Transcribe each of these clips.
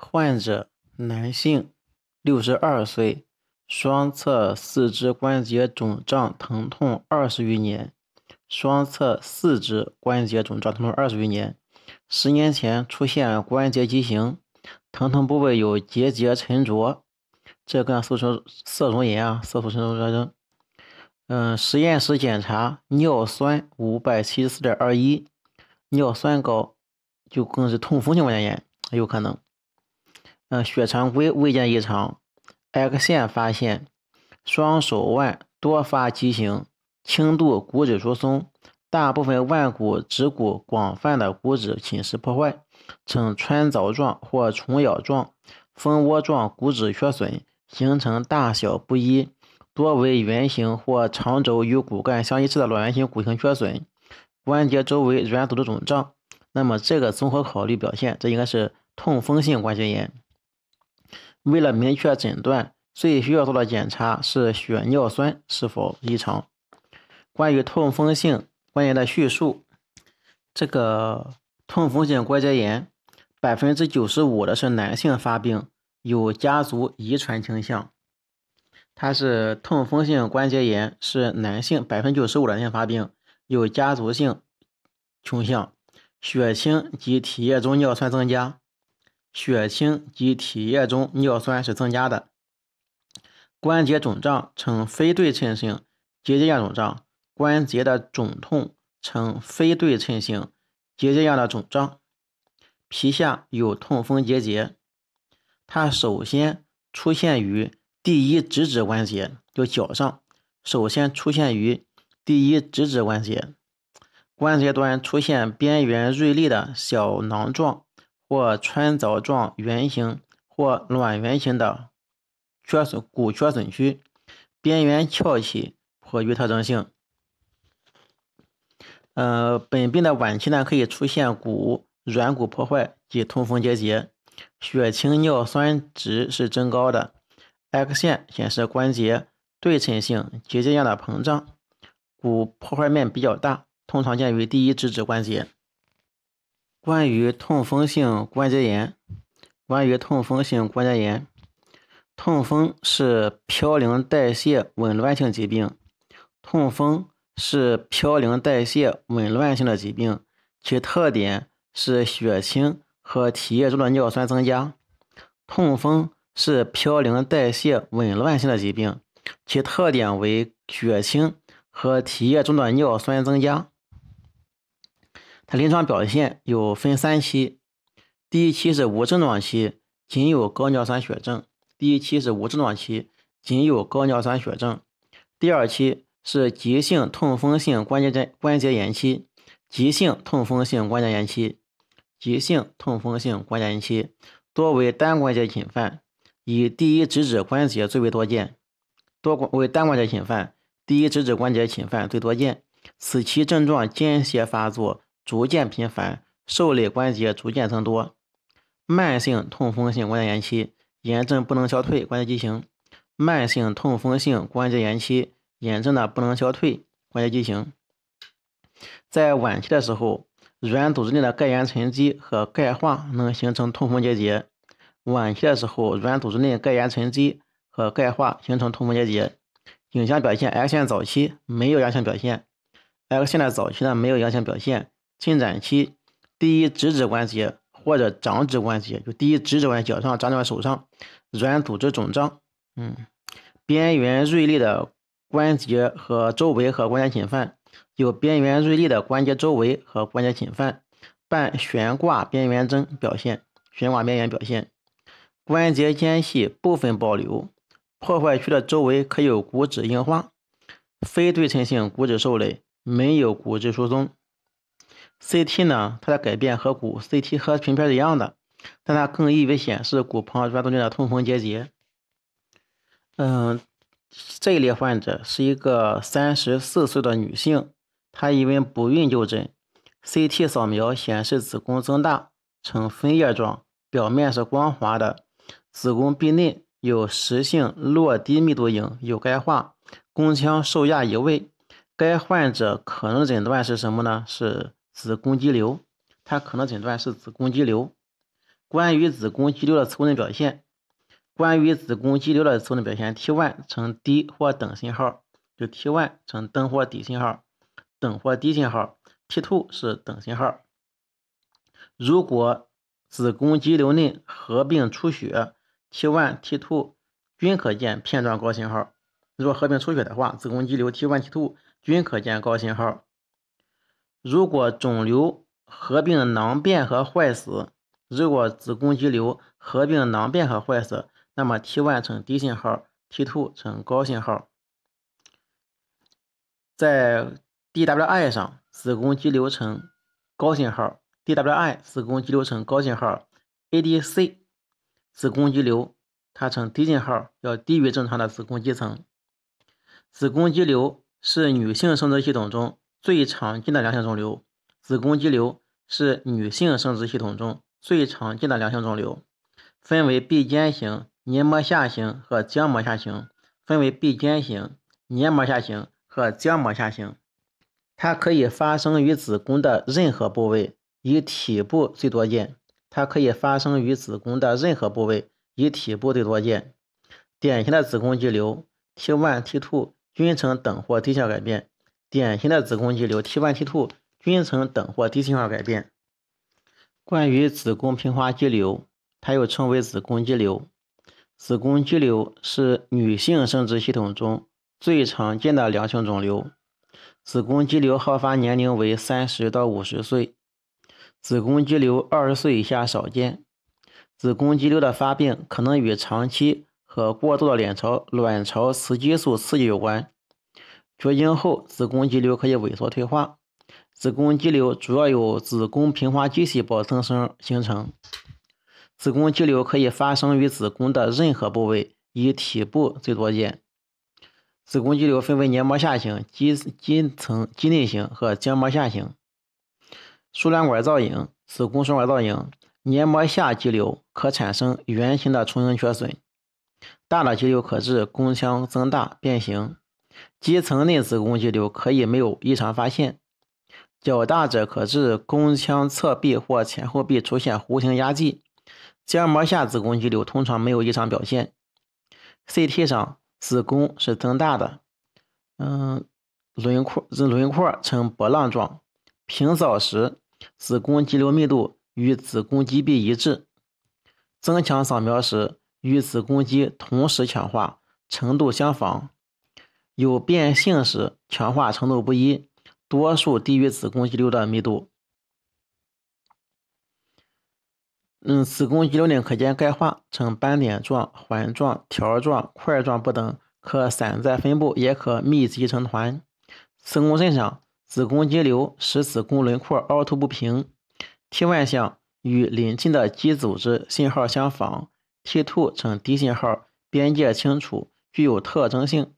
患者男性，62岁，双侧四肢关节肿胀疼痛20余年，10年前出现关节畸形，疼痛部位有结节沉着，这跟色素沉着症。实验室检查尿酸574.21，尿酸高就更是痛风性关节炎有可能。血常规未见异常。X 线发现双手腕多发畸形，轻度骨质疏松，大部分腕骨、指骨广泛的骨质侵蚀破坏，呈穿凿状或虫咬状、蜂窝状骨质缺损，形成大小不一，多为圆形或长轴与骨干相一致的卵圆形骨形缺损，关节周围软组织肿胀。那么这个综合考虑表现，这应该是痛风性关节炎。为了明确诊断，最需要做的检查是血尿酸是否异常。关于痛风性关节炎的叙述，这个痛风性关节炎 95% 的是男性发病，有家族遗传倾向。它是痛风性关节炎是男性 95% 的男性发病，有家族性倾向，血清及体液中尿酸增加，关节肿胀呈非对称性结节样肿胀，关节的肿痛呈非对称性结节样的肿胀，皮下有痛风结节。它首先出现于第一指指关节，关节端出现边缘锐利的小囊状或穿凿状圆形或卵圆形的骨缺损区，边缘翘起，颇具特征性。本病的晚期呢，可以出现骨软骨破坏及痛风结节，血清尿酸值是增高的。X 线显示关节对称性结节样的膨胀，骨破坏面比较大，通常见于第一指指关节。关于痛风性关节炎，痛风是嘌呤代谢紊乱性的疾病，其特点是血清和体液中的尿酸增加。它临床表现有分3期，第一期是无症状期，仅有高尿酸血症；第二期是急性痛风性关节炎期，多为单关节侵犯，以第一指指关节最为多见。此期症状间歇发作，逐渐频繁，受累关节逐渐增多。慢性痛风性关节炎期，炎症不能消退，关节畸形。在晚期的时候，软组织内的钙盐沉积和钙化能形成痛风结节。影像表现 X 线早期没有阳性表现。进展期第一指指关节或者掌指关节，就第一指指关节脚上、掌指手上，软组织肿胀，边缘锐利的关节和周围和关节侵犯，伴悬挂边缘征表现，关节间隙部分保留，破坏区的周围可有骨质硬化，非对称性骨质受累，没有骨质疏松。CT 呢，它的改变和骨 CT 和平片是一样的，但它更易为显示骨旁软组织内的痛风结节。这一类患者是一个34岁的女性，她因为不孕就诊。CT 扫描显示子宫增大，呈分叶状，表面是光滑的，子宫壁内有实性落低密度影，有钙化，宫腔受压移位。该患者可能诊断是什么呢？是子宫肌瘤。关于子宫肌瘤的抽动表现，T1 呈低或等信号，就 T1 呈等或低信号，T2 是等信号。如果子宫肌瘤内合并出血 ，T1、T2 均可见片状高信号。如果合并出血的话，子宫肌瘤 T1、T2 均可见高信号。如果肿瘤合并囊变和坏死，那么 T1 呈低信号 ，T2 呈高信号。在 DWI 上，子宫肌瘤呈高信号 ，ADC 子宫肌瘤它呈低信号，要低于正常的子宫肌层。子宫肌瘤是女性生殖系统中最常见的良性肿瘤。分为壁间型、黏膜下型和浆膜下型。它可以发生于子宫的任何部位，以体部最多见。典型的子宫肌瘤 T1、T2 均呈等或低信号改变。关于子宫平滑肌瘤，它又称为子宫肌瘤。子宫肌瘤是女性生殖系统中最常见的良性肿瘤。子宫肌瘤好发年龄为30到50岁，子宫肌瘤20岁以下少见。子宫肌瘤的发病可能与长期和过度的卵巢雌激素刺激有关。绝经后，子宫肌瘤可以萎缩退化。子宫肌瘤主要由子宫平滑肌细胞增生形成。子宫肌瘤可以发生于子宫的任何部位，以体部最多见。子宫肌瘤分为黏膜下型、肌内型和浆膜下型。输卵管造影，黏膜下肌瘤可产生圆形的重形缺损，大的肌瘤可致宫腔增大变形。肌层内子宫肌瘤可以没有异常发现，较大者可致宫腔侧壁或前后壁出现弧形压挤。浆膜下子宫肌瘤通常没有异常表现。 CT 上子宫是增大的，轮廓呈波浪状。平扫时，子宫肌瘤密度与子宫肌壁一致。增强扫描时，与子宫肌同时强化，程度相仿。有变性时，强化程度不一，多数低于子宫肌瘤的密度。子宫肌瘤内可见钙化，呈斑点状、环状、条状、块状不等，可散在分布，也可密集成团。子宫身上，子宫肌瘤使子宫轮廓凹凸不平。T1 项与邻近的肌组织信号相仿 ，T2 呈低信号，边界清楚，具有特征性。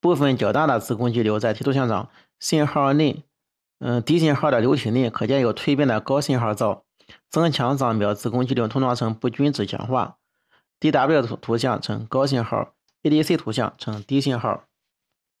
部分较大的子宫肌瘤在 T2 项上信号内，低信号的瘤体内可见有蜕变的高信号灶。增强扫描子宫肌瘤通常呈不均质强化。DW 图像呈高信号，ADC 图像呈低信号。